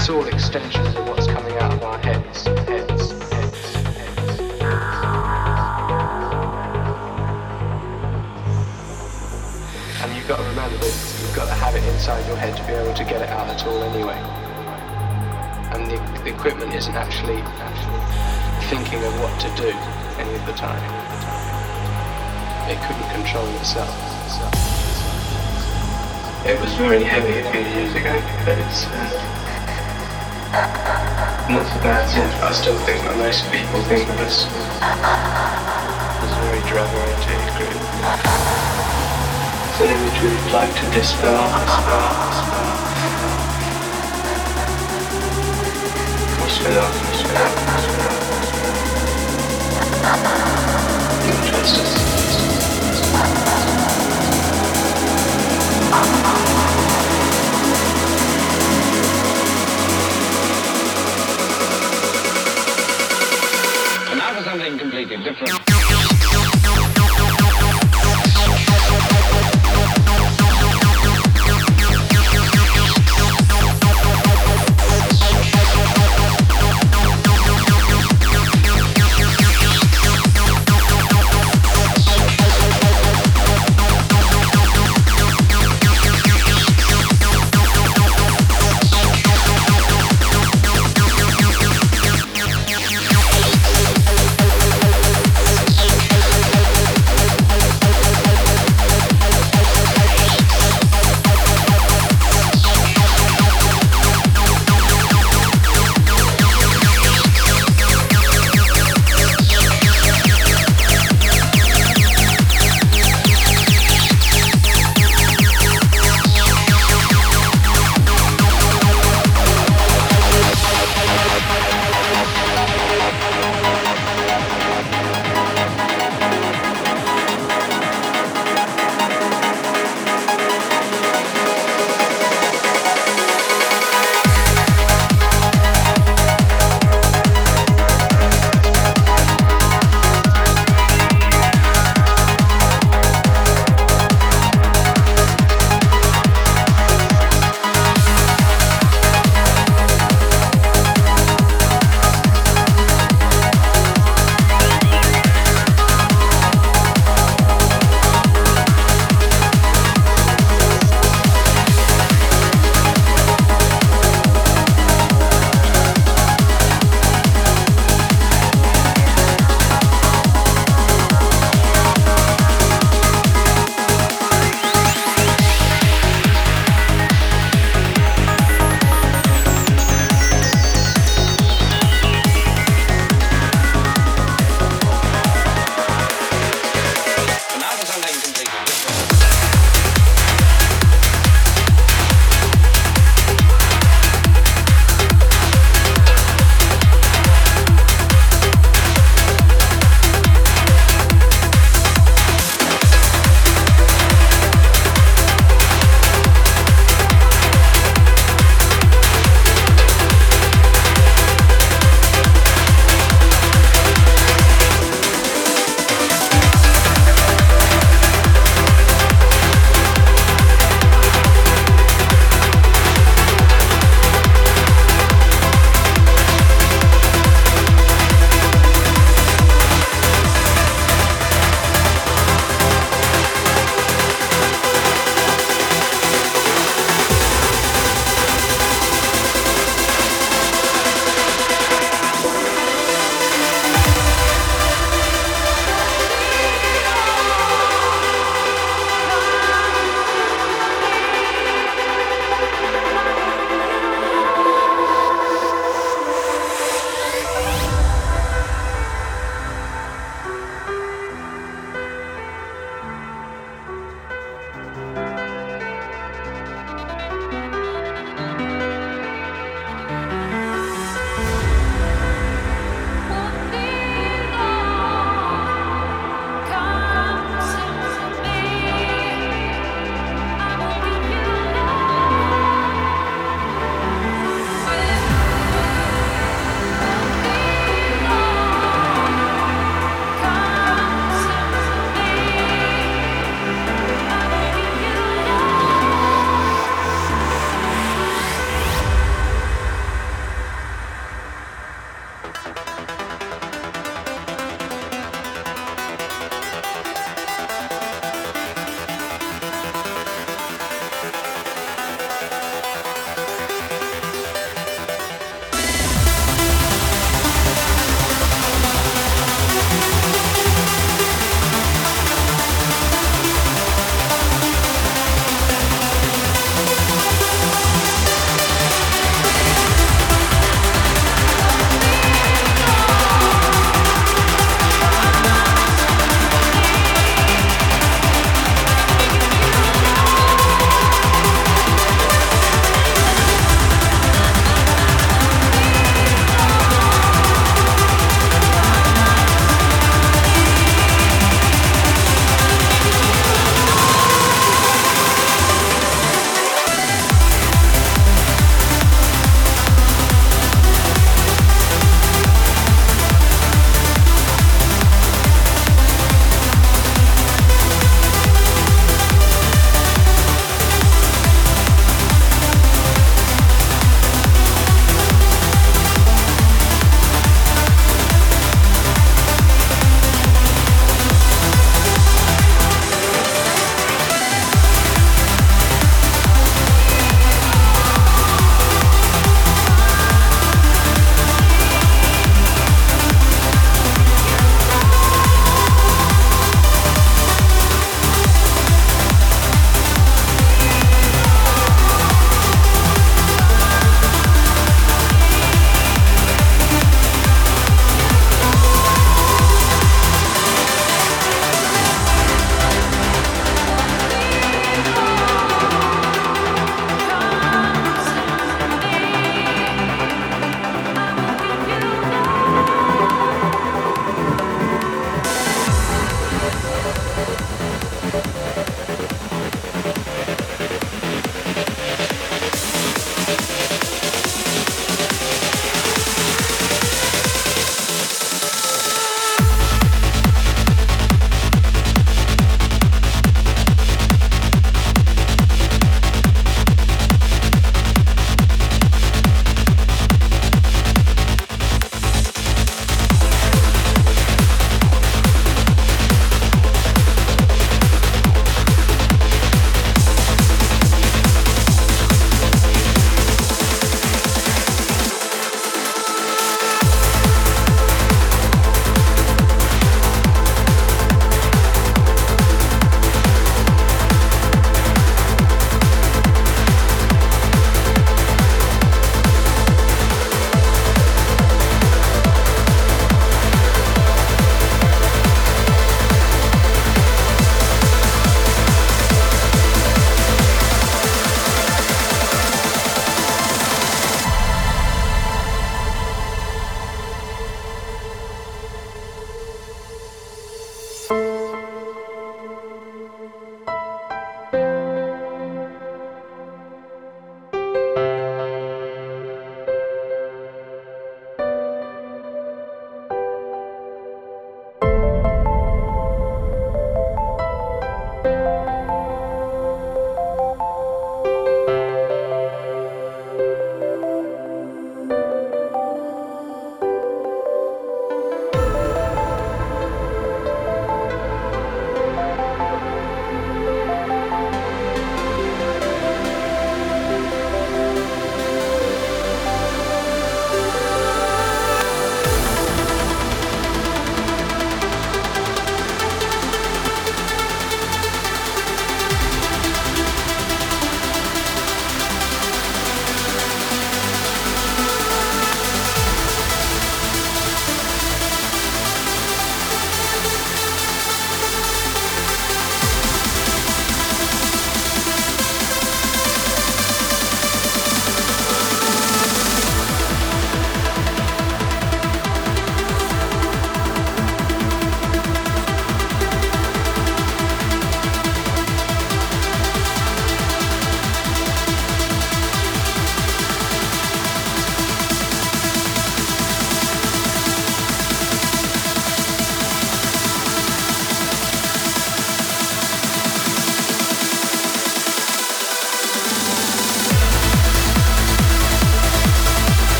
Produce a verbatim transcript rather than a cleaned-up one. it's all extensions of what's coming out of our heads, heads, heads, heads, heads. And you've got to remember that you've got to have it inside your head to be able to get it out at all anyway. And the, the equipment isn't actually, actually thinking of what to do any of the time. It couldn't control itself. itself. It was very heavy a few years ago, but it's uh, not so bad since. I still think that most people think of us as a very drug-oriented group. It's an image we would like to dispel. Dispel. Dispel. Dispel. Dispel. And now for something completely different.